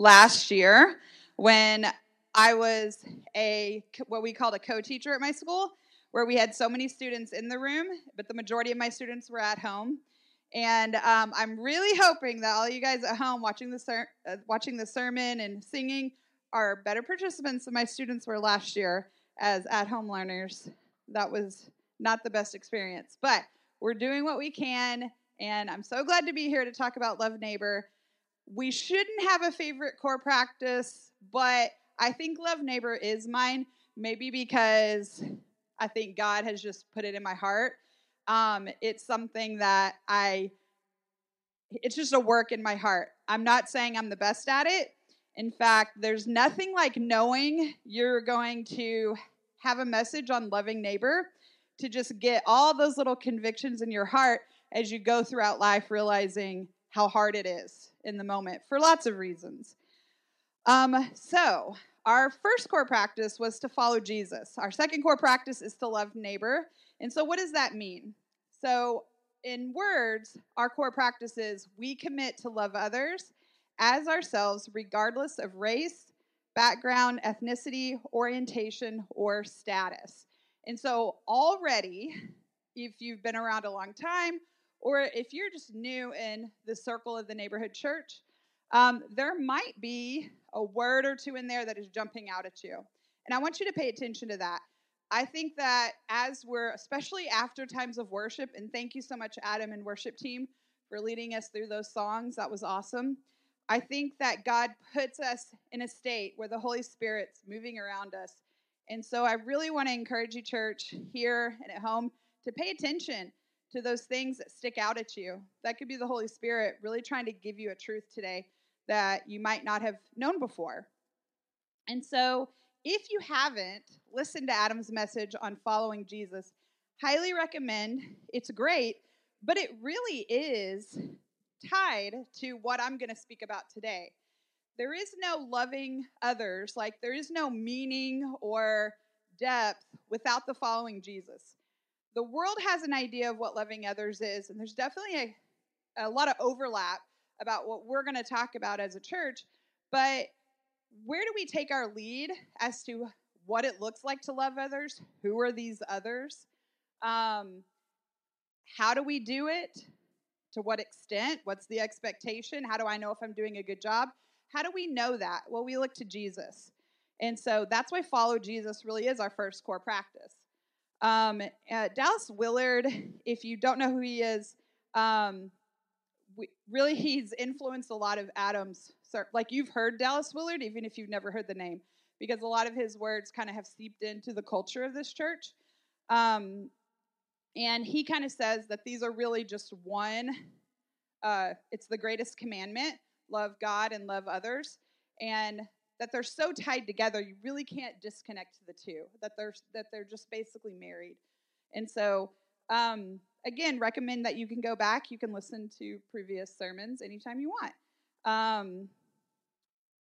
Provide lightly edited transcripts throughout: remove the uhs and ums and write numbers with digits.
last year when I was what we called a co-teacher at my school, where we had so many students in the room, but the majority of my students were at home. And I'm really hoping that all you guys at home watching the sermon and singing are better participants than my students were last year as at-home learners. That was not the best experience, but we're doing what we can, and I'm so glad to be here to talk about Love Neighbor. We shouldn't have a favorite core practice, but I think Love Neighbor is mine, maybe because I think God has just put it in my heart. It's something that it's just a work in my heart. I'm not saying I'm the best at it. In fact, there's nothing like knowing you're going to have a message on loving neighbor to just get all those little convictions in your heart as you go throughout life, realizing how hard it is in the moment for lots of reasons. So our first core practice was to follow Jesus. Our second core practice is to love neighbor. And so what does that mean? So in words, our core practice is we commit to love others as ourselves, regardless of race, background, ethnicity, orientation, or status. And so already, if you've been around a long time, or if you're just new in the circle of the neighborhood church, there might be a word or two in there that is jumping out at you. And I want you to pay attention to that. I think that especially after times of worship, and thank you so much, Adam and worship team, for leading us through those songs. That was awesome. I think that God puts us in a state where the Holy Spirit's moving around us. And so I really want to encourage you, church, here and at home, to pay attention to those things that stick out at you. That could be the Holy Spirit really trying to give you a truth today that you might not have known before. And so if you haven't listened to Adam's message on following Jesus, highly recommend. It's great, but it really is tied to what I'm going to speak about today. There is no loving others, like there is no meaning or depth without the following Jesus. The world has an idea of what loving others is, and there's definitely a lot of overlap about what we're going to talk about as a church, but where do we take our lead as to what it looks like to love others? Who are these others? How do we do it? To what extent? What's the expectation? How do I know if I'm doing a good job? How do we know that? Well, we look to Jesus. And so that's why follow Jesus really is our first core practice. Dallas Willard, if you don't know who he is, he's influenced a lot of Adam's. Like you've heard Dallas Willard, even if you've never heard the name, because a lot of his words kind of have seeped into the culture of this church. And he kind of says that these are really just it's the greatest commandment, love God and love others, and that they're so tied together, you really can't disconnect the two, that they're just basically married. And so, again, recommend that you can go back. You can listen to previous sermons anytime you want.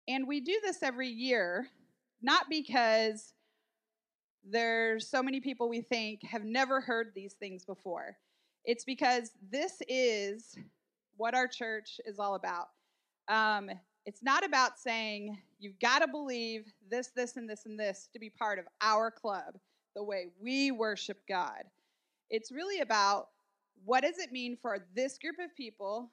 And we do this every year, not because there's so many people we think have never heard these things before. It's because this is what our church is all about. It's not about saying you've got to believe this, this, and this, and this to be part of our club, the way we worship God. It's really about what does it mean for this group of people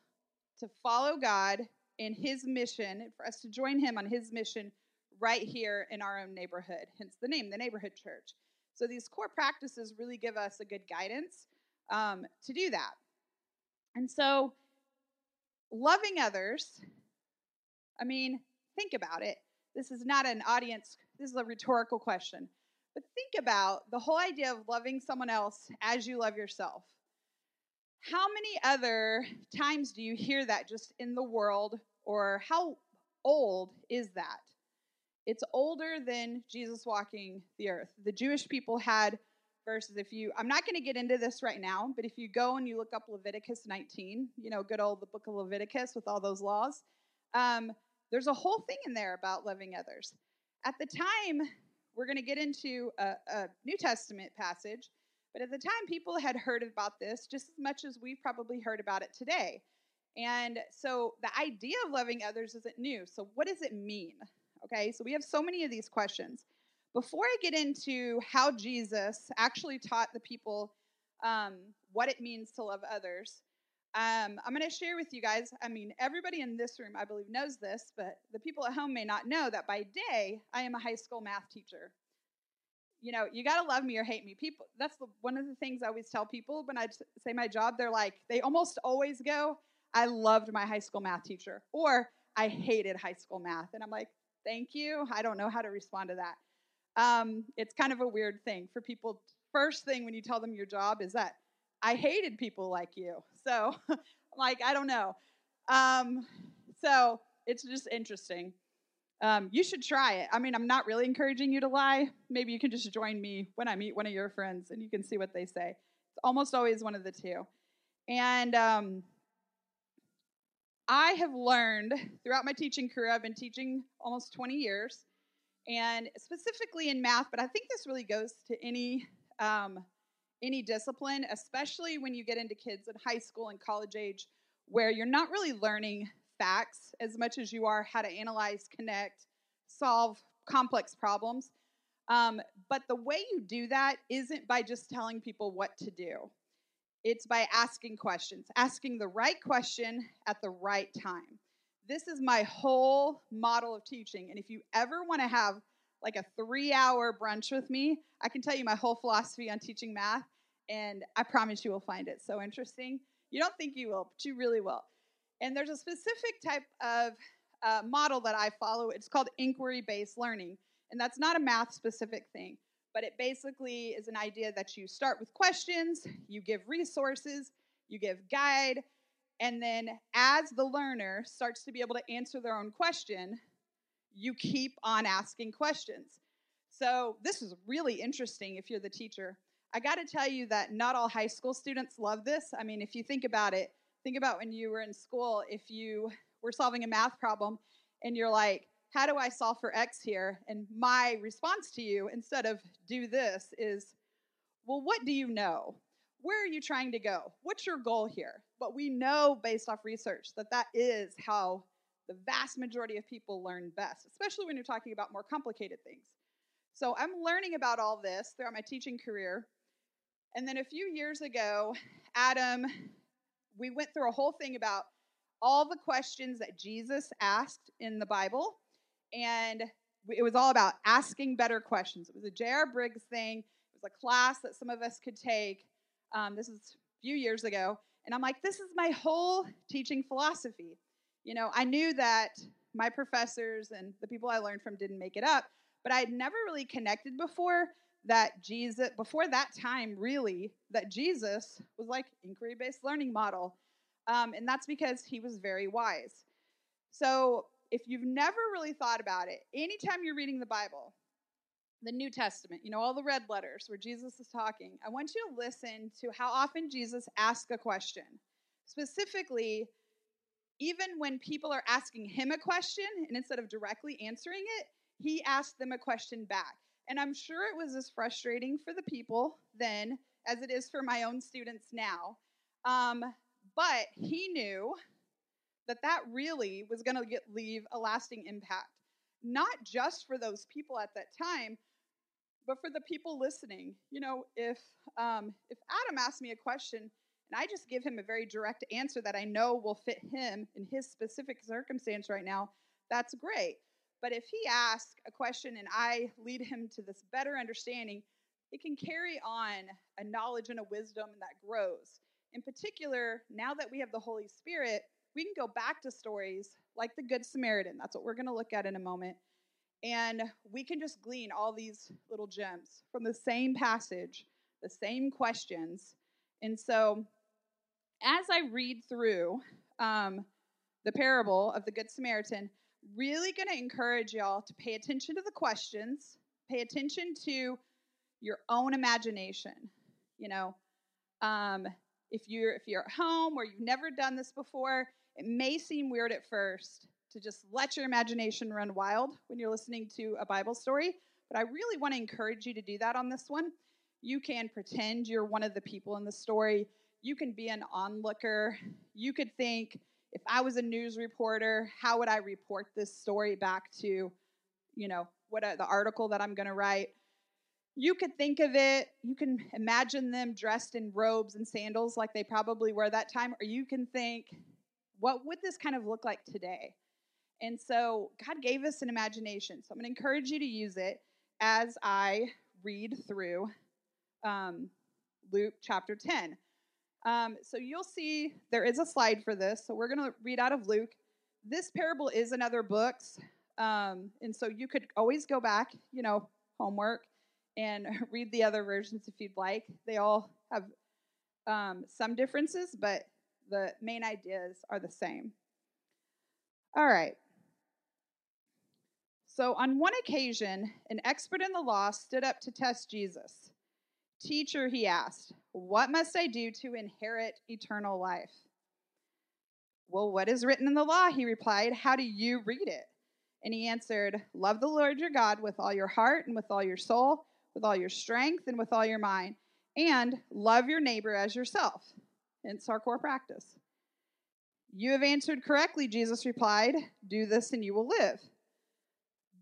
to follow God in his mission, for us to join him on his mission right here in our own neighborhood, hence the name, the Neighborhood Church. So these core practices really give us a good guidance to do that. And so loving others, I mean, think about it. This is a rhetorical question. But think about the whole idea of loving someone else as you love yourself. How many other times do you hear that just in the world, or how old is that? It's older than Jesus walking the earth. The Jewish people had verses. I'm not going to get into this right now, but if you go and you look up Leviticus 19, good old the book of Leviticus with all those laws, there's a whole thing in there about loving others. At the time, we're going to get into a New Testament passage, but at the time, people had heard about this just as much as we've probably heard about it today. And so the idea of loving others isn't new. So what does it mean? Okay, so we have so many of these questions. Before I get into how Jesus actually taught the people what it means to love others, I'm going to share with you guys, I mean, everybody in this room, I believe, knows this, but the people at home may not know that by day, I am a high school math teacher. You know, you got to love me or hate me. People, that's one of the things I always tell people when I say my job. They're like, they almost always go, I loved my high school math teacher, or I hated high school math. And I'm like, thank you. I don't know how to respond to that. It's kind of a weird thing for people. First thing when you tell them your job is that I hated people like you. So like, I don't know. So it's just interesting. You should try it. I mean, I'm not really encouraging you to lie. Maybe you can just join me when I meet one of your friends and you can see what they say. It's almost always one of the two. And I have learned throughout my teaching career, I've been teaching almost 20 years, and specifically in math, but I think this really goes to any discipline, especially when you get into kids in high school and college age, where you're not really learning facts as much as you are how to analyze, connect, solve complex problems. But the way you do that isn't by just telling people what to do. It's by asking questions, asking the right question at the right time. This is my whole model of teaching. And if you ever want to have like a 3-hour brunch with me, I can tell you my whole philosophy on teaching math, and I promise you will find it so interesting. You don't think you will, but you really will. And there's a specific type of model that I follow. It's called inquiry-based learning, and that's not a math-specific thing, but it basically is an idea that you start with questions, you give resources, you give guide, and then as the learner starts to be able to answer their own question, you keep on asking questions. So this is really interesting if you're the teacher. I got to tell you that not all high school students love this. I mean, if you think about it, think about when you were in school, if you were solving a math problem and you're like, how do I solve for X here? And my response to you, instead of do this, is, well, what do you know? Where are you trying to go? What's your goal here? But we know based off research that that is how the vast majority of people learn best, especially when you're talking about more complicated things. So I'm learning about all this throughout my teaching career. And then a few years ago, we went through a whole thing about all the questions that Jesus asked in the Bible. And it was all about asking better questions. It was a J.R. Briggs thing. It was a class that some of us could take. This is a few years ago. And I'm like, this is my whole teaching philosophy. You know, I knew that my professors and the people I learned from didn't make it up, but I had never really connected before that Jesus, before that time really, that Jesus was like inquiry-based learning model. And that's because he was very wise. So if you've never really thought about it, anytime you're reading the Bible, the New Testament, you know, all the red letters where Jesus is talking, I want you to listen to how often Jesus asks a question. Specifically, even when people are asking him a question, and instead of directly answering it, he asked them a question back. And I'm sure it was as frustrating for the people then as it is for my own students now. But he knew that really was going to leave a lasting impact, not just for those people at that time, but for the people listening. You know, if Adam asked me a question and I just give him a very direct answer that I know will fit him in his specific circumstance right now, that's great. But if he asks a question and I lead him to this better understanding, it can carry on a knowledge and a wisdom that grows. In particular, now that we have the Holy Spirit, we can go back to stories like the Good Samaritan. That's what we're going to look at in a moment. And we can just glean all these little gems from the same passage, the same questions. And so as I read through the parable of the Good Samaritan, really going to encourage y'all to pay attention to the questions, pay attention to your own imagination. You know, if you're at home or you've never done this before, it may seem weird at first to just let your imagination run wild when you're listening to a Bible story, but I really want to encourage you to do that on this one. You can pretend you're one of the people in the story. You can be an onlooker. You could think, if I was a news reporter, how would I report this story back to, you know, what the article that I'm going to write? You could think of it, you can imagine them dressed in robes and sandals like they probably were that time, or you can think, what would this kind of look like today? And so God gave us an imagination. So I'm going to encourage you to use it as I read through Luke chapter 10. So you'll see there is a slide for this. So we're going to read out of Luke. This parable is in other books. And so you could always go back, you know, homework, and read the other versions if you'd like. They all have some differences, but the main ideas are the same. All right. So on one occasion, an expert in the law stood up to test Jesus. "Teacher," he asked, "what must I do to inherit eternal life?" "Well, what is written in the law?" he replied. "How do you read it?" And he answered, "Love the Lord your God with all your heart and with all your soul, with all your strength and with all your mind, and love your neighbor as yourself." It's our core practice. "You have answered correctly," Jesus replied. "Do this and you will live."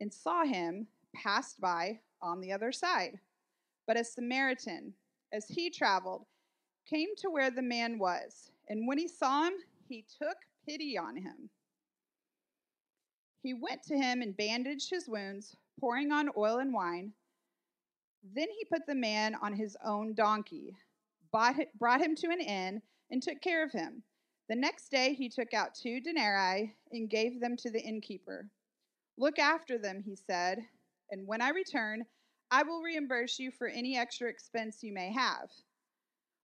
and saw him, passed by on the other side. But a Samaritan, as he traveled, came to where the man was, and when he saw him, he took pity on him. He went to him and bandaged his wounds, pouring on oil and wine. Then he put the man on his own donkey, brought him to an inn, and took care of him. The next day he took out 2 denarii and gave them to the innkeeper. 'Look after them,' he said, 'and when I return, I will reimburse you for any extra expense you may have.'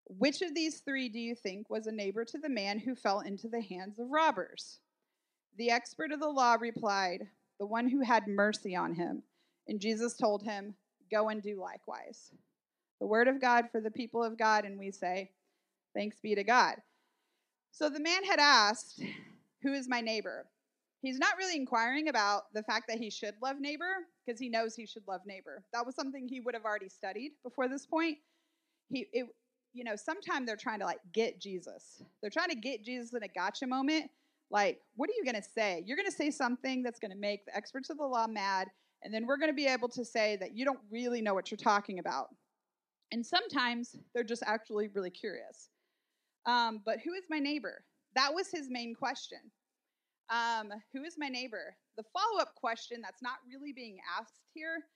Which of these 3 do you think was a neighbor to the man who fell into the hands of robbers?" The expert of the law replied, "The one who had mercy on him." And Jesus told him, "Go and do likewise." The word of God for the people of God, and we say, thanks be to God. So the man had asked, "Who is my neighbor?" He's not really inquiring about the fact that he should love neighbor, because he knows he should love neighbor. That was something he would have already studied before this point. Sometimes they're trying to get Jesus. They're trying to get Jesus in a gotcha moment. Like, what are you going to say? You're going to say something that's going to make the experts of the law mad, and then we're going to be able to say that you don't really know what you're talking about. And sometimes they're just actually really curious. But who is my neighbor? That was his main question. Who is my neighbor? The follow-up question that's not really being asked here,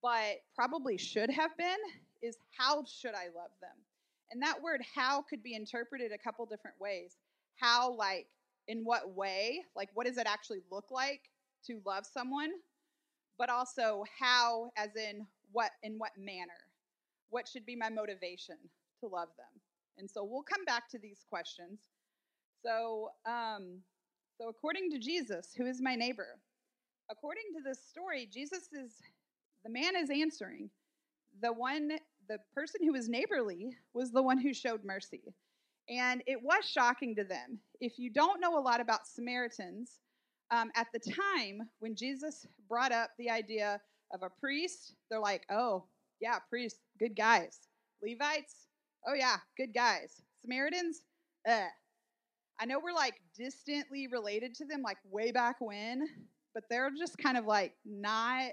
but probably should have been, is how should I love them? And that word how could be interpreted a couple different ways. How, in what way? What does it actually look like to love someone? But also how, as in what manner? What should be my motivation to love them? And so we'll come back to these questions. So according to Jesus, who is my neighbor? According to this story, the man is answering. The person who was neighborly was the one who showed mercy. And it was shocking to them. If you don't know a lot about Samaritans, at the time when Jesus brought up the idea of a priest, they're like, "Oh, yeah, priests, good guys. Levites, oh yeah, good guys. Samaritans, I know we're distantly related to them, way back when, but they're just kind of not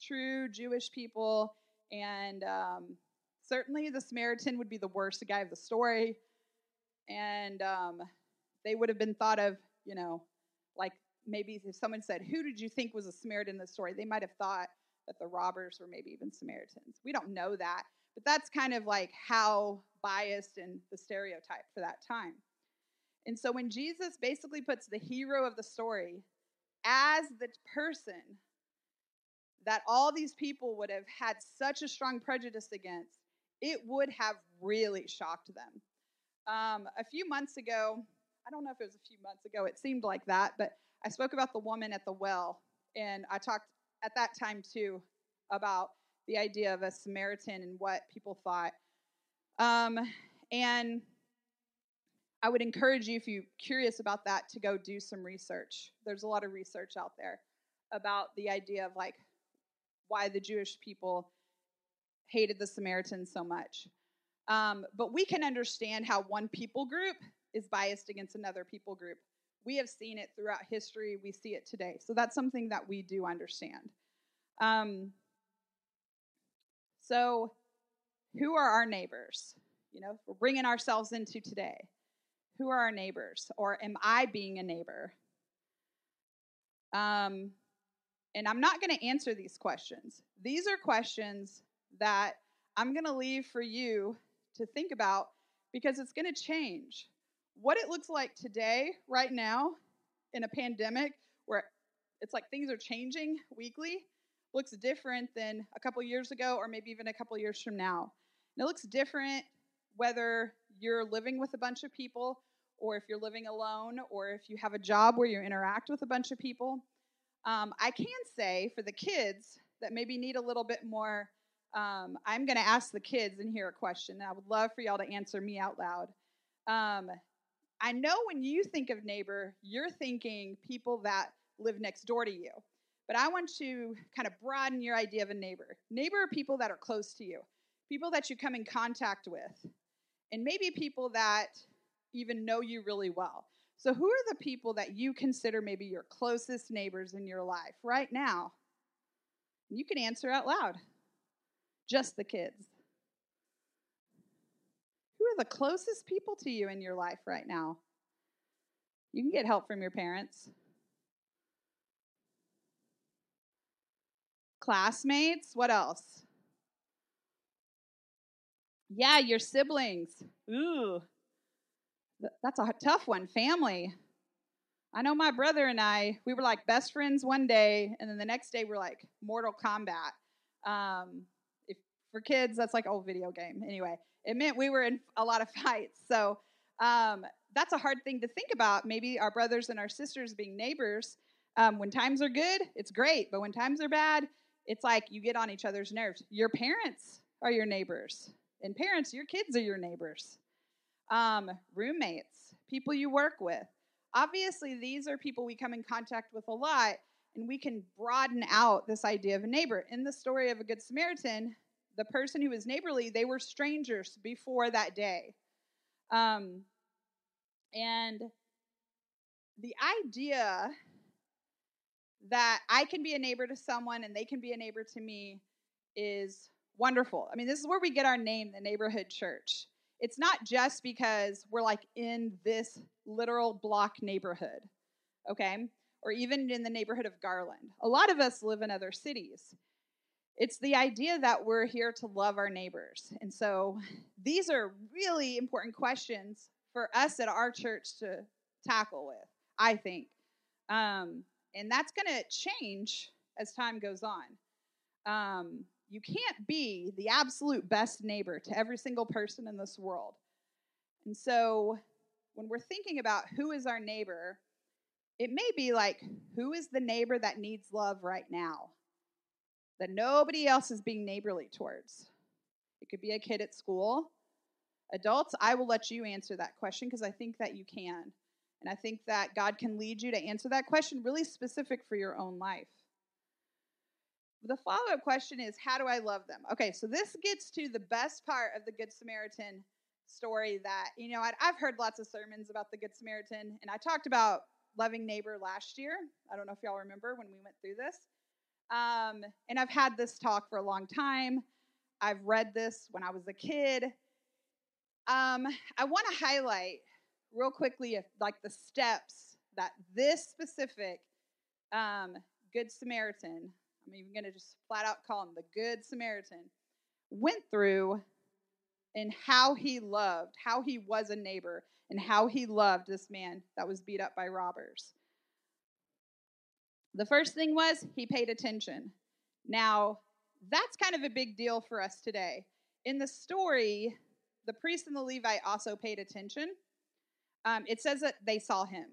true Jewish people. And certainly the Samaritan would be the worst guy of the story. And they would have been thought of, maybe if someone said, "Who did you think was a Samaritan in the story?" They might have thought that the robbers were maybe even Samaritans. We don't know that, but that's kind of how biased and the stereotype for that time. And so when Jesus basically puts the hero of the story as the person that all these people would have had such a strong prejudice against, it would have really shocked them. A few months ago, I don't know if it was a few months ago, it seemed like that, but I spoke about the woman at the well, and I talked at that time, too, about the idea of a Samaritan and what people thought. And I would encourage you, if you're curious about that, to go do some research. There's a lot of research out there about the idea of, like, why the Jewish people hated the Samaritans so much. But we can understand how one people group is biased against another people group. We have seen it throughout history. We see it today. So that's something that we do understand. So who are our neighbors? You know, we're bringing ourselves into today. Who are our neighbors? Or am I being a neighbor? And I'm not going to answer these questions. These are questions that I'm going to leave for you to think about, because it's going to change. What it looks like today, right now, in a pandemic where it's like things are changing weekly, looks different than a couple years ago or maybe even a couple years from now. And it looks different whether you're living with a bunch of people or if you're living alone or if you have a job where you interact with a bunch of people. I can say for the kids that maybe need a little bit more, I'm going to ask the kids in here a question, and I would love for y'all to answer me out loud. I know when you think of neighbor, you're thinking people that live next door to you. But I want to kind of broaden your idea of a neighbor. Neighbor are people that are close to you, people that you come in contact with, and maybe people that even know you really well. So who are the people that you consider maybe your closest neighbors in your life right now? You can answer out loud. Just the kids. Who are the closest people to you in your life right now? You can get help from your parents. Classmates, what else? Yeah, your siblings. Ooh. That's a tough one. Family. I know my brother and I, we were like best friends one day, and then the next day we're like Mortal Kombat. If for kids, that's like an old video game. Anyway, it meant we were in a lot of fights. So that's a hard thing to think about. Maybe our brothers and our sisters being neighbors. When times are good, it's great. But when times are bad, it's like you get on each other's nerves. Your parents are your neighbors. And parents, your kids are your neighbors. Roommates, people you work with. Obviously, these are people we come in contact with a lot, and we can broaden out this idea of a neighbor. In the story of a Good Samaritan, the person who was neighborly, they were strangers before that day. And the idea that I can be a neighbor to someone and they can be a neighbor to me is wonderful. I mean, this is where we get our name, the neighborhood church. It's not just because we're, like, in this literal block neighborhood, okay, or even in the neighborhood of Garland. A lot of us live in other cities. It's the idea that we're here to love our neighbors. And so these are really important questions for us at our church to tackle with, I think. And that's going to change as time goes on. You can't be the absolute best neighbor to every single person in this world. And so when we're thinking about who is our neighbor, it may be like, who is the neighbor that needs love right now, that nobody else is being neighborly towards? It could be a kid at school. Adults, I will let you answer that question because I think that you can. And I think that God can lead you to answer that question really specific for your own life. The follow-up question is, how do I love them? Okay, so this gets to the best part of the Good Samaritan story that, you know, I've heard lots of sermons about the Good Samaritan, and I talked about loving neighbor last year. I don't know if y'all remember when we went through this. And I've had this talk for a long time. I've read this when I was a kid. I want to highlight real quickly, like, the steps that this specific Good Samaritan, I'm even going to just flat out call him the Good Samaritan, went through and how he loved, how he was a neighbor, and how he loved this man that was beat up by robbers. The first thing was he paid attention. Now, that's kind of a big deal for us today. In the story, the priest and the Levite also paid attention. It says that they saw him.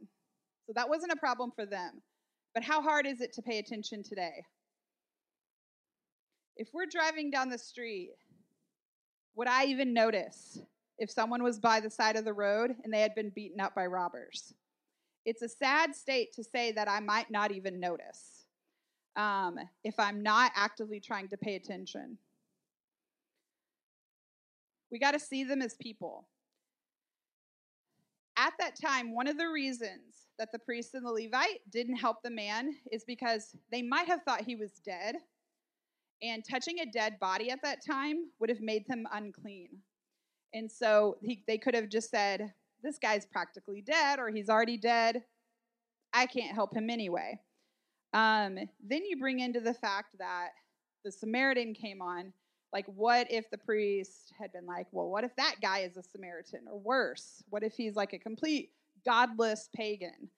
So that wasn't a problem for them. But how hard is it to pay attention today? If we're driving down the street, would I even notice if someone was by the side of the road and they had been beaten up by robbers? It's a sad state to say that I might not even notice if I'm not actively trying to pay attention. We got to see them as people. At that time, one of the reasons that the priest and the Levite didn't help the man is because they might have thought he was dead, and touching a dead body at that time would have made them unclean. And so they could have just said, this guy's practically dead, or he's already dead. I can't help him anyway. Then you bring into the fact that the Samaritan came on. Like, what if the priest had been like, well, what if that guy is a Samaritan, or worse? What if he's like a complete godless pagan?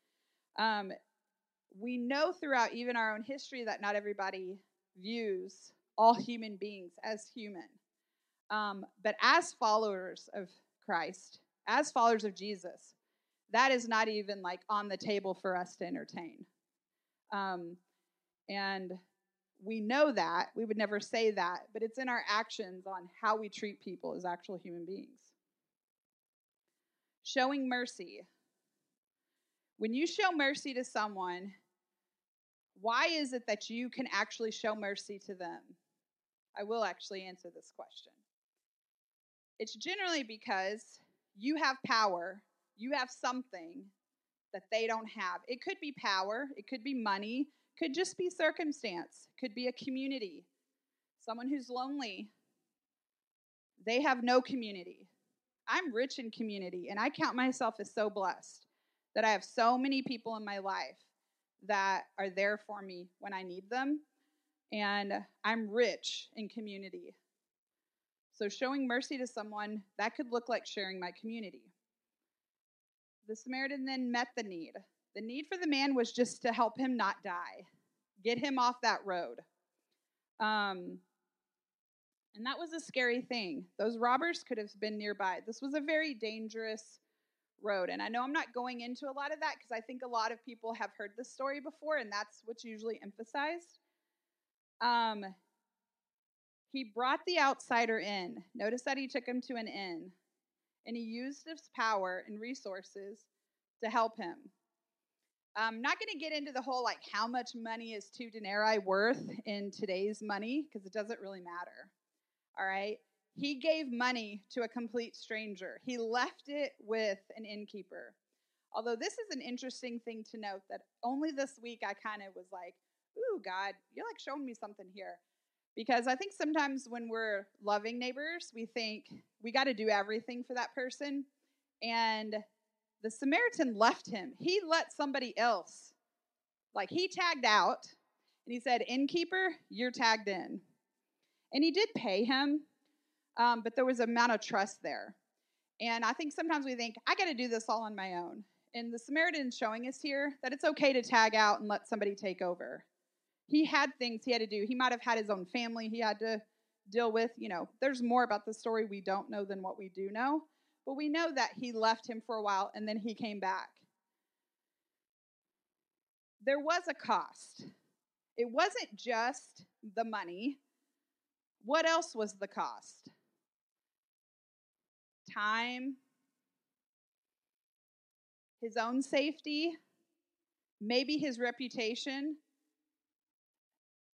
We know throughout even our own history that not everybody views all human beings as human. But as followers of Christ, as followers of Jesus, that is not even like on the table for us to entertain. And we know that. We would never say that, but it's in our actions on how we treat people as actual human beings. Showing mercy. When you show mercy to someone, why is it that you can actually show mercy to them? I will actually answer this question. It's generally because you have power. You have something that they don't have. It could be power. It could be money. Could just be circumstance, could be a community, someone who's lonely. They have no community. I'm rich in community, and I count myself as so blessed that I have so many people in my life that are there for me when I need them, and I'm rich in community. So showing mercy to someone, that could look like sharing my community. The Samaritan then met the need. The need for the man was just to help him not die, get him off that road. And that was a scary thing. Those robbers could have been nearby. This was a very dangerous road. And I know I'm not going into a lot of that because I think a lot of people have heard this story before, and that's what's usually emphasized. He brought the outsider in. Notice that he took him to an inn. And he used his power and resources to help him. I'm not going to get into the whole, like, how much money is 2 denarii worth in today's money, because it doesn't really matter, all right? He gave money to a complete stranger. He left it with an innkeeper. Although this is an interesting thing to note, that only this week I kind of was like, ooh, God, you're, like, showing me something here. Because I think sometimes when we're loving neighbors, we think we got to do everything for that person, and the Samaritan left him. He let somebody else, like he tagged out, and he said, innkeeper, you're tagged in. And he did pay him, but there was an amount of trust there. And I think sometimes we think, I got to do this all on my own. And the Samaritan is showing us here that it's okay to tag out and let somebody take over. He had things he had to do. He might have had his own family he had to deal with. You know, there's more about the story we don't know than what we do know. But we know that he left him for a while, and then he came back. There was a cost. It wasn't just the money. What else was the cost? Time, his own safety, maybe his reputation.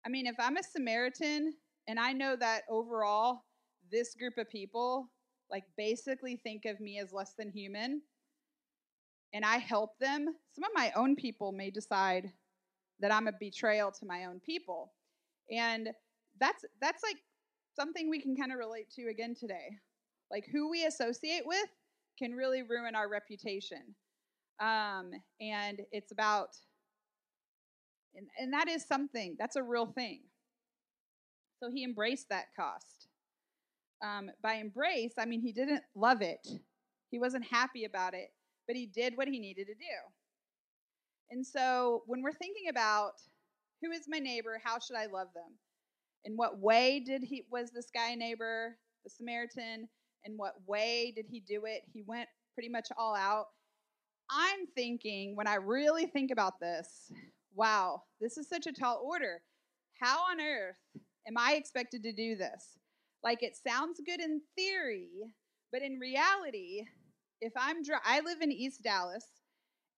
I mean, if I'm a Samaritan, and I know that overall this group of people, like, basically think of me as less than human, and I help them, some of my own people may decide that I'm a betrayal to my own people. And that's like something we can kind of relate to again today. Like, who we associate with can really ruin our reputation. And it's about, and that is something, that's a real thing. So he embraced that cost. By embrace, I mean, he didn't love it. He wasn't happy about it, but he did what he needed to do. And so when we're thinking about who is my neighbor, how should I love them? In what way was this guy a neighbor, the Samaritan? In what way did he do it? He went pretty much all out. I'm thinking, when I really think about this, wow, this is such a tall order. How on earth am I expected to do this? Like, it sounds good in theory, but in reality, if I live in East Dallas,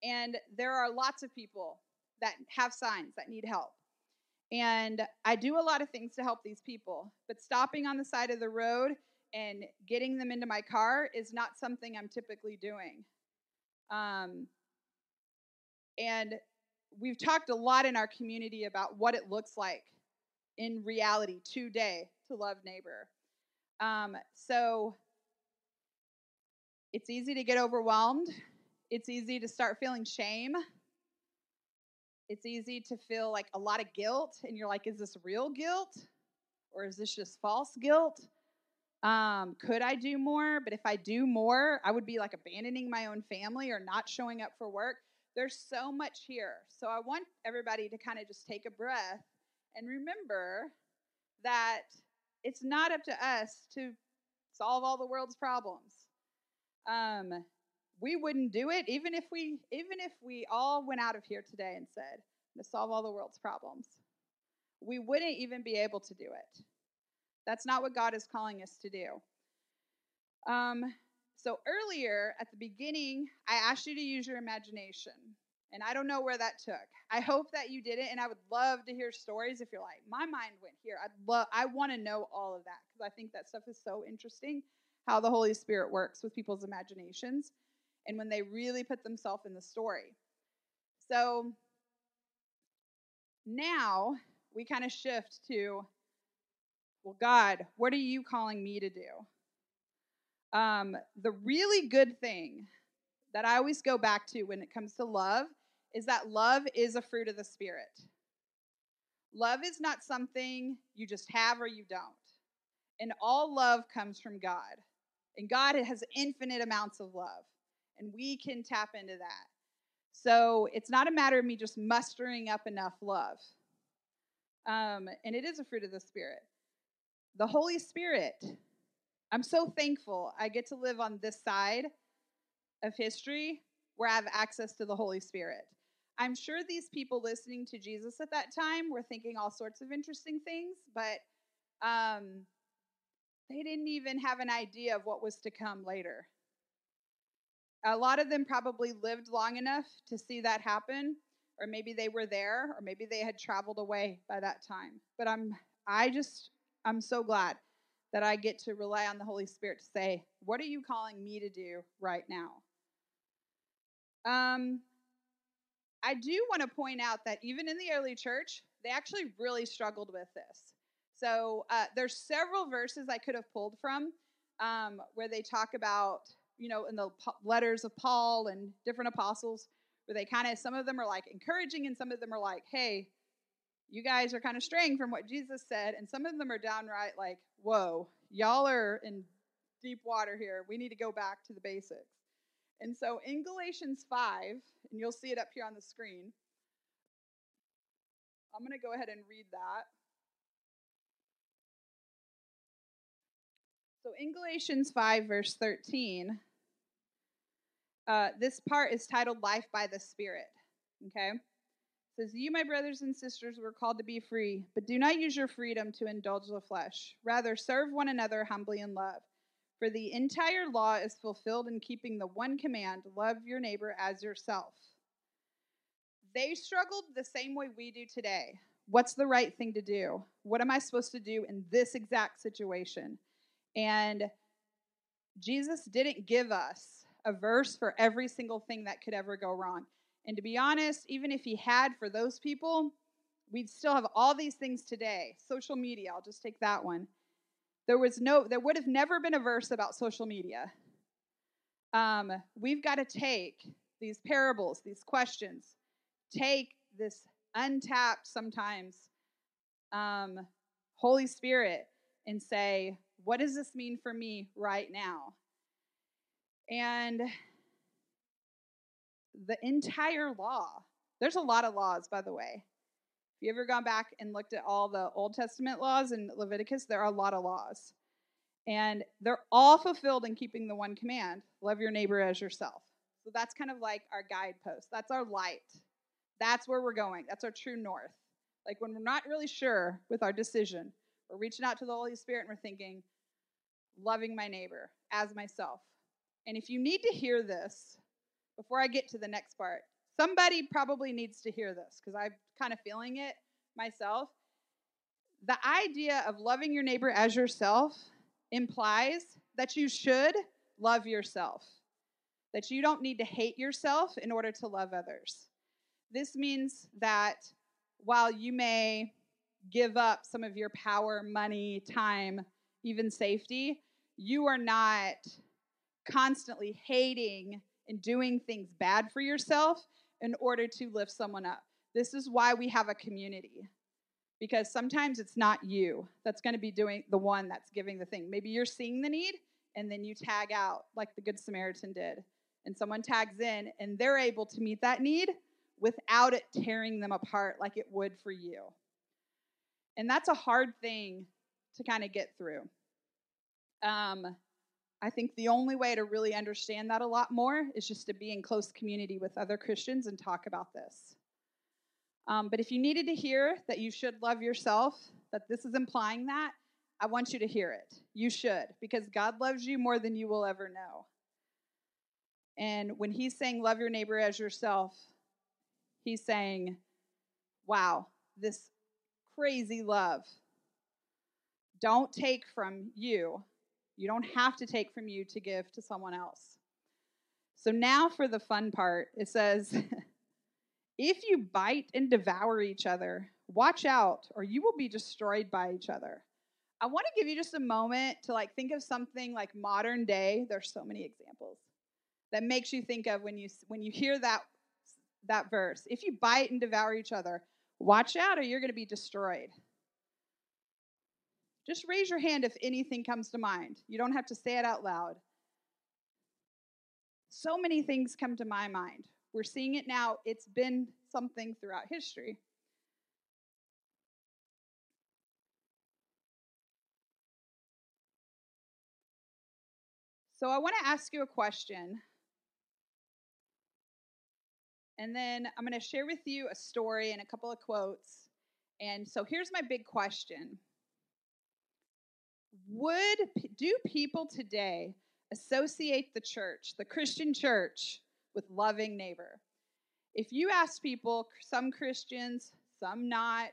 and there are lots of people that have signs that need help. And I do a lot of things to help these people, but stopping on the side of the road and getting them into my car is not something I'm typically doing. And we've talked a lot in our community about what it looks like in reality today to love neighbor. So it's easy to get overwhelmed. It's easy to start feeling shame. It's easy to feel like a lot of guilt, and you're like, is this real guilt, or is this just false guilt? Could I do more? But if I do more, I would be like abandoning my own family or not showing up for work. There's so much here. So I want everybody to kind of just take a breath and remember that it's not up to us to solve all the world's problems. We wouldn't do it even if we all went out of here today and said, I'm going to solve all the world's problems. We wouldn't even be able to do it. That's not what God is calling us to do. So earlier at the beginning, I asked you to use your imagination, and I don't know where that took. I hope that you did it, and I would love to hear stories if you're like, my mind went here. I want to know all of that, because I think that stuff is so interesting, how the Holy Spirit works with people's imaginations and when they really put themselves in the story. So now we kind of shift to, well, God, what are you calling me to do? The really good thing that I always go back to when it comes to love is that love is a fruit of the Spirit. Love is not something you just have or you don't. And all love comes from God. And God has infinite amounts of love. And we can tap into that. So it's not a matter of me just mustering up enough love. And it is a fruit of the Spirit. The Holy Spirit, I'm so thankful I get to live on this side of history where I have access to the Holy Spirit. I'm sure these people listening to Jesus at that time were thinking all sorts of interesting things, but they didn't even have an idea of what was to come later. A lot of them probably lived long enough to see that happen, or maybe they were there, or maybe they had traveled away by that time. But I'm so glad that I get to rely on the Holy Spirit to say, what are you calling me to do right now? I do want to point out that even in the early church, they actually really struggled with this. So there's several verses I could have pulled from where they talk about, in the letters of Paul and different apostles, where they kind of, some of them are like encouraging, and some of them are like, hey, you guys are kind of straying from what Jesus said. And some of them are downright like, whoa, y'all are in deep water here. We need to go back to the basics. And so in Galatians 5, and you'll see it up here on the screen, I'm going to go ahead and read that. So in Galatians 5, verse 13, this part is titled Life by the Spirit, okay? It says, you, my brothers and sisters, were called to be free, but do not use your freedom to indulge the flesh. Rather, serve one another humbly in love. For the entire law is fulfilled in keeping the one command, love your neighbor as yourself. They struggled the same way we do today. What's the right thing to do? What am I supposed to do in this exact situation? And Jesus didn't give us a verse for every single thing that could ever go wrong. And to be honest, even if he had for those people, we'd still have all these things today. Social media, I'll just take that one. There would have never been a verse about social media. We've got to take these parables, these questions, take this untapped sometimes Holy Spirit and say, what does this mean for me right now? And the entire law. There's a lot of laws, by the way. If you ever gone back and looked at all the Old Testament laws in Leviticus, there are a lot of laws. And they're all fulfilled in keeping the one command, love your neighbor as yourself. So that's kind of like our guidepost. That's our light. That's where we're going. That's our true north. Like when we're not really sure with our decision, we're reaching out to the Holy Spirit and we're thinking, loving my neighbor as myself. And if you need to hear this, before I get to the next part, somebody probably needs to hear this because I'm kind of feeling it myself. The idea of loving your neighbor as yourself implies that you should love yourself, that you don't need to hate yourself in order to love others. This means that while you may give up some of your power, money, time, even safety, you are not constantly hating and doing things bad for yourself in order to lift someone up. This is why we have a community, because sometimes it's not you that's going to be doing the one that's giving the thing. Maybe you're seeing the need, and then you tag out like the Good Samaritan did, and someone tags in, and they're able to meet that need without it tearing them apart like it would for you. And that's a hard thing to kind of get through. I think the only way to really understand that a lot more is just to be in close community with other Christians and talk about this. But if you needed to hear that you should love yourself, that this is implying that, I want you to hear it. You should, because God loves you more than you will ever know. And when he's saying love your neighbor as yourself, he's saying, wow, this crazy love. Don't take from you. You don't have to take from you to give to someone else. So now for the fun part, it says, if you bite and devour each other, watch out, or you will be destroyed by each other. I want to give you just a moment to like think of something like modern day. There's so many examples that makes you think of when you hear that verse. If you bite and devour each other, watch out or you're going to be destroyed. Just raise your hand if anything comes to mind. You don't have to say it out loud. So many things come to my mind. We're seeing it now. It's been something throughout history. So I want to ask you a question. And then I'm going to share with you a story and a couple of quotes. And so here's my big question. Do people today associate the church, the Christian church, with loving neighbor? If you ask people, some Christians, some not,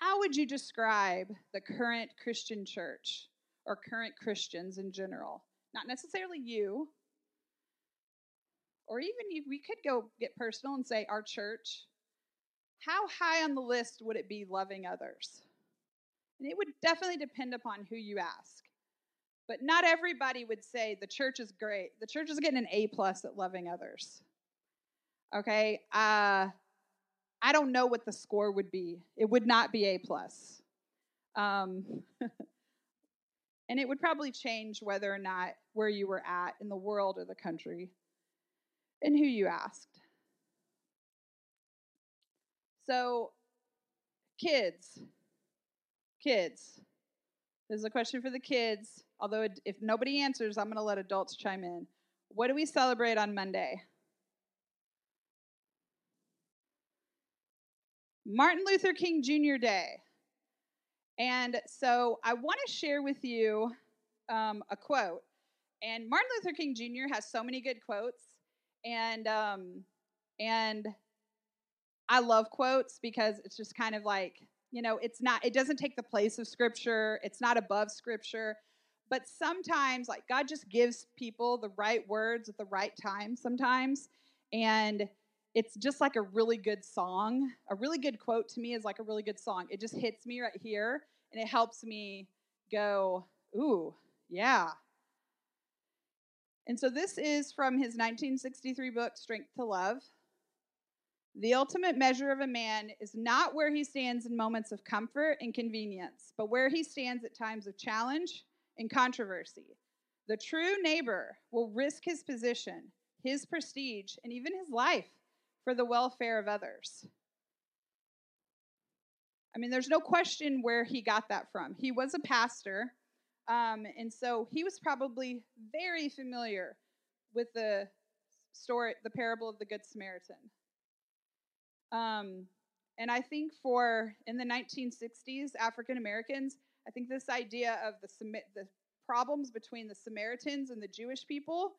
how would you describe the current Christian church or current Christians in general? Not necessarily you. Or even we could go get personal and say our church, how high on the list would it be loving others? And it would definitely depend upon who you ask. But not everybody would say the church is great. The church is getting an A+ at loving others. Okay? I don't know what the score would be. It would not be A+. And it would probably change whether or not where you were at in the world or the country. And who you asked. So, kids. This is a question for the kids. Although if nobody answers, I'm going to let adults chime in. What do we celebrate on Monday? Martin Luther King Jr. Day. And so I want to share with you a quote. And Martin Luther King Jr. has so many good quotes. And I love quotes because it's just kind of like, you know, it doesn't take the place of Scripture. It's not above Scripture. But sometimes, like, God just gives people the right words at the right time sometimes. And it's just like a really good song. A really good quote to me is like a really good song. It just hits me right here, and it helps me go, ooh, yeah. And so this is from his 1963 book, Strength to Love. The ultimate measure of a man is not where he stands in moments of comfort and convenience, but where he stands at times of challenge and controversy. The true neighbor will risk his position, his prestige, and even his life for the welfare of others. I mean, there's no question where he got that from. He was a pastor. And so he was probably very familiar with the story, the parable of the Good Samaritan. And I think in the 1960s, African Americans, I think this idea of the problems between the Samaritans and the Jewish people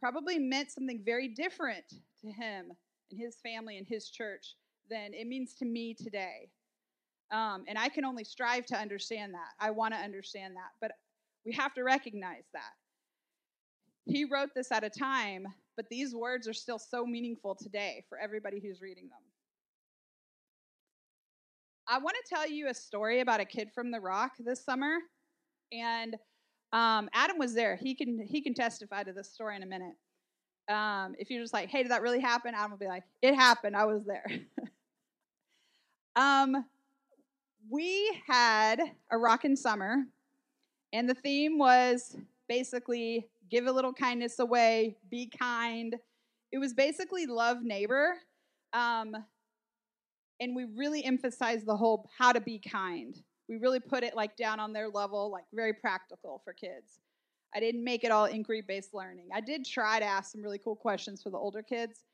probably meant something very different to him and his family and his church than it means to me today. And I can only strive to understand that. I want to understand that, but we have to recognize that. He wrote this at a time, but these words are still so meaningful today for everybody who's reading them. I want to tell you a story about a kid from The Rock this summer, and Adam was there. He can testify to this story in a minute. If you're just like, hey, did that really happen? Adam will be like, it happened. I was there. We had a rockin' summer, and the theme was basically give a little kindness away, be kind. It was basically love neighbor, and we really emphasized the whole how to be kind. We really put it like down on their level, like very practical for kids. I didn't make it all inquiry-based learning. I did try to ask some really cool questions for the older kids.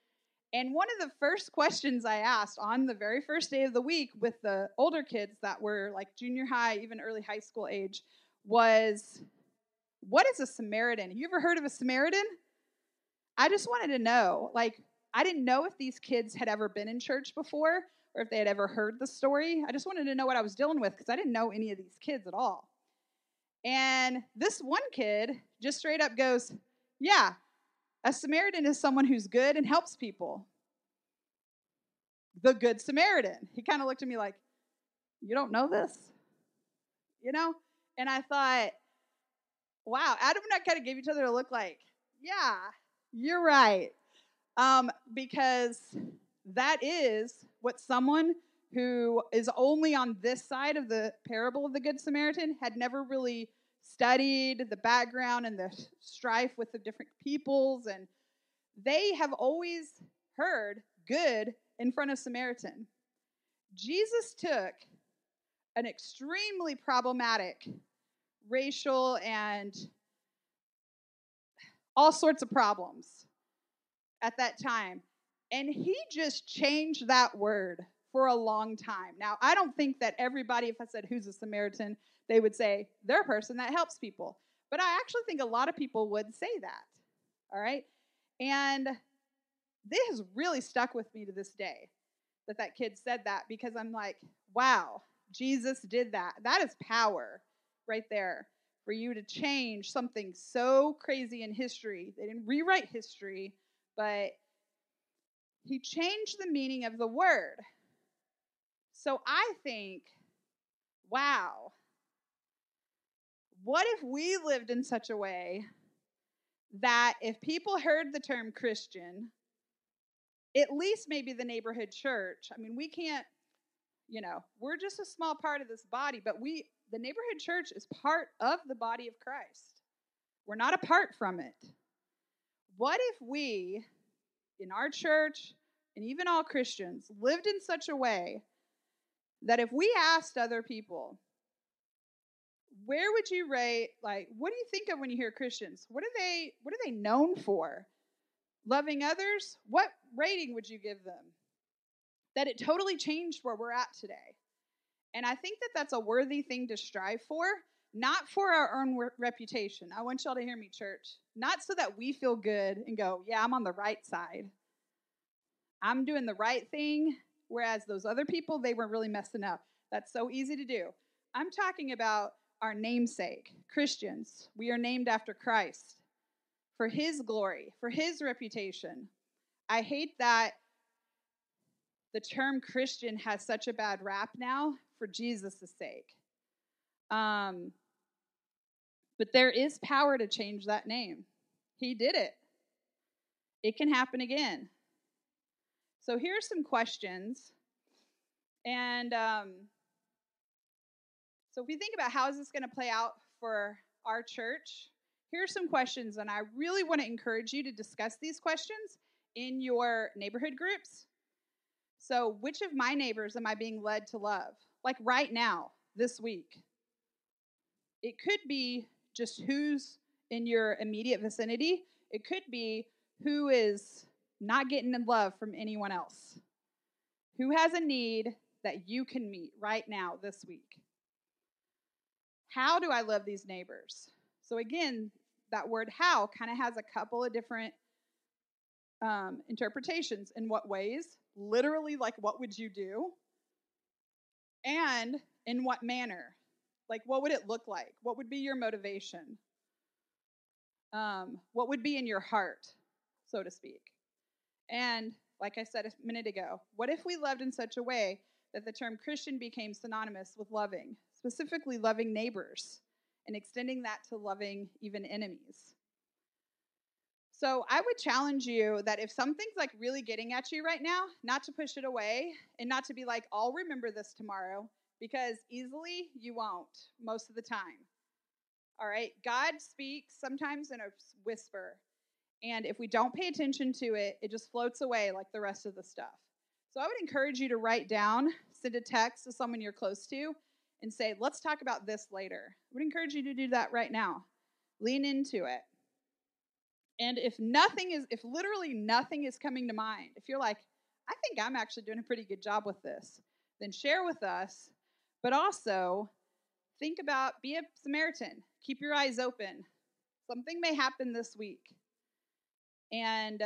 And one of the first questions I asked on the very first day of the week with the older kids that were like junior high, even early high school age, was, what is a Samaritan? Have you ever heard of a Samaritan? I just wanted to know. Like, I didn't know if these kids had ever been in church before or if they had ever heard the story. I just wanted to know what I was dealing with because I didn't know any of these kids at all. And this one kid just straight up goes, yeah, a Samaritan is someone who's good and helps people. The Good Samaritan. He kind of looked at me like, you don't know this? You know? And I thought, wow, Adam and I kind of gave each other a look like, yeah, you're right. Because that is what someone who is only on this side of the parable of the Good Samaritan had never really studied the background and the strife with the different peoples. And they have always heard good in front of Samaritan. Jesus took an extremely problematic racial and all sorts of problems at that time. And he just changed that word for a long time. Now, I don't think that everybody, if I said, who's a Samaritan, they would say, they're a person that helps people. But I actually think a lot of people would say that, all right? And this has really stuck with me to this day, that kid said that, because I'm like, wow, Jesus did that. That is power right there for you to change something so crazy in history. They didn't rewrite history, but he changed the meaning of the word. So I think, wow, what if we lived in such a way that if people heard the term Christian, at least maybe the neighborhood church, I mean, we can't, you know, we're just a small part of this body, but the neighborhood church is part of the body of Christ. We're not apart from it. What if we, in our church, and even all Christians, lived in such a way that if we asked other people, where would you rate, like, what do you think of when you hear Christians? What are they known for? Loving others? What rating would you give them? That it totally changed where we're at today. And I think that that's a worthy thing to strive for, not for our own reputation. I want y'all to hear me, church. Not so that we feel good and go, yeah, I'm on the right side. I'm doing the right thing, whereas those other people, they were really messing up. That's so easy to do. I'm talking about our namesake, Christians. We are named after Christ for his glory, for his reputation. I hate that the term Christian has such a bad rap now for Jesus' sake. But there is power to change that name. He did it. It can happen again. So here are some questions. And so if we think about how is this going to play out for our church, here are some questions. And I really want to encourage you to discuss these questions in your neighborhood groups. So which of my neighbors am I being led to love? Like right now, this week. It could be just who's in your immediate vicinity. It could be who is not getting in love from anyone else? Who has a need that you can meet right now this week? How do I love these neighbors? So again, that word how kind of has a couple of different interpretations. In what ways? Literally, like, what would you do? And in what manner? Like, what would it look like? What would be your motivation? What would be in your heart, so to speak? And like I said a minute ago, what if we loved in such a way that the term Christian became synonymous with loving, specifically loving neighbors, and extending that to loving even enemies? So I would challenge you that if something's like really getting at you right now, not to push it away and not to be like, I'll remember this tomorrow, because easily you won't most of the time. All right, God speaks sometimes in a whisper, and if we don't pay attention to it, it just floats away like the rest of the stuff. So I would encourage you to write down, send a text to someone you're close to, and say, let's talk about this later. I would encourage you to do that right now. Lean into it. And if literally nothing is coming to mind, if you're like, I think I'm actually doing a pretty good job with this, then share with us, but also think about, be a Samaritan. Keep your eyes open. Something may happen this week. And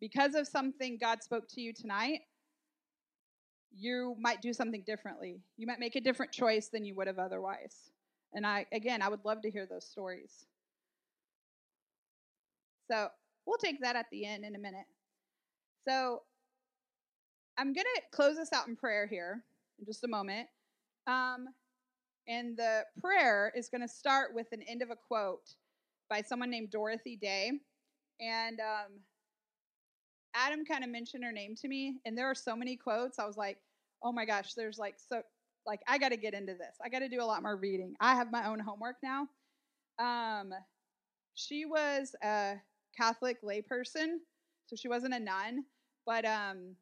because of something God spoke to you tonight, you might do something differently. You might make a different choice than you would have otherwise. And I would love to hear those stories. So we'll take that at the end in a minute. So I'm going to close this out in prayer here in just a moment. And the prayer is going to start with an end of a quote by someone named Dorothy Day. And Adam kind of mentioned her name to me, and there are so many quotes. I was like, oh my gosh, there's like so, like, I got to get into this. I got to do a lot more reading. I have my own homework now. She was a Catholic layperson, so she wasn't a nun, but and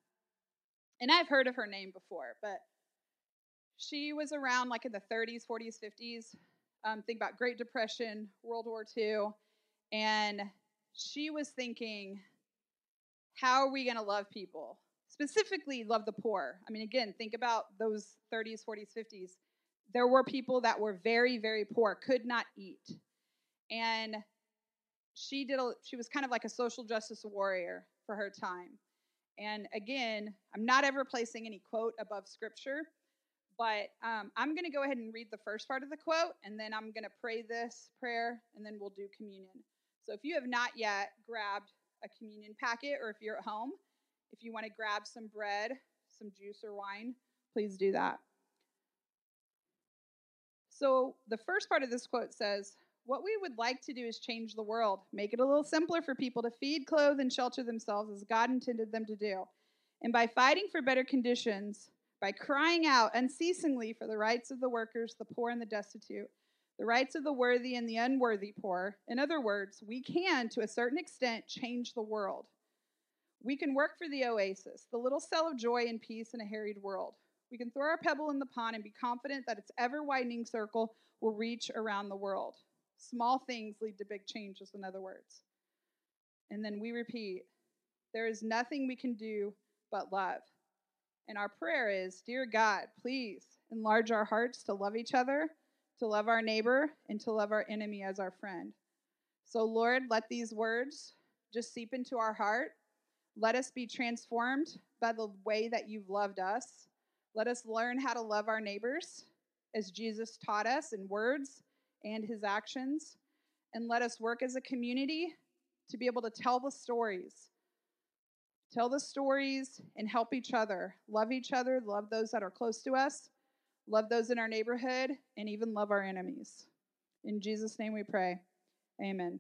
I've heard of her name before, but she was around like in the 30s, 40s, 50s. Think about Great Depression, World War II, and she was thinking, how are we going to love people? Specifically, love the poor. I mean, again, think about those 30s, 40s, 50s. There were people that were very, very poor, could not eat, and she was kind of like a social justice warrior for her time. And again, I'm not ever placing any quote above scripture, but I'm going to go ahead and read the first part of the quote, and then I'm going to pray this prayer, and then we'll do communion. So if you have not yet grabbed a communion packet, or if you're at home, if you want to grab some bread, some juice or wine, please do that. So the first part of this quote says, what we would like to do is change the world, make it a little simpler for people to feed, clothe, and shelter themselves as God intended them to do. And by fighting for better conditions, by crying out unceasingly for the rights of the workers, the poor, and the destitute, the rights of the worthy and the unworthy poor, in other words, we can, to a certain extent, change the world. We can work for the oasis, the little cell of joy and peace in a harried world. We can throw our pebble in the pond and be confident that its ever-widening circle will reach around the world. Small things lead to big changes, in other words. And then we repeat, there is nothing we can do but love. And our prayer is, dear God, please enlarge our hearts to love each other, to love our neighbor, and to love our enemy as our friend. So, Lord, let these words just seep into our heart. Let us be transformed by the way that you've loved us. Let us learn how to love our neighbors as Jesus taught us in words and his actions. And let us work as a community to be able to tell the stories and help each other, love love those that are close to us, love those in our neighborhood, and even love our enemies. In Jesus' name we pray. Amen.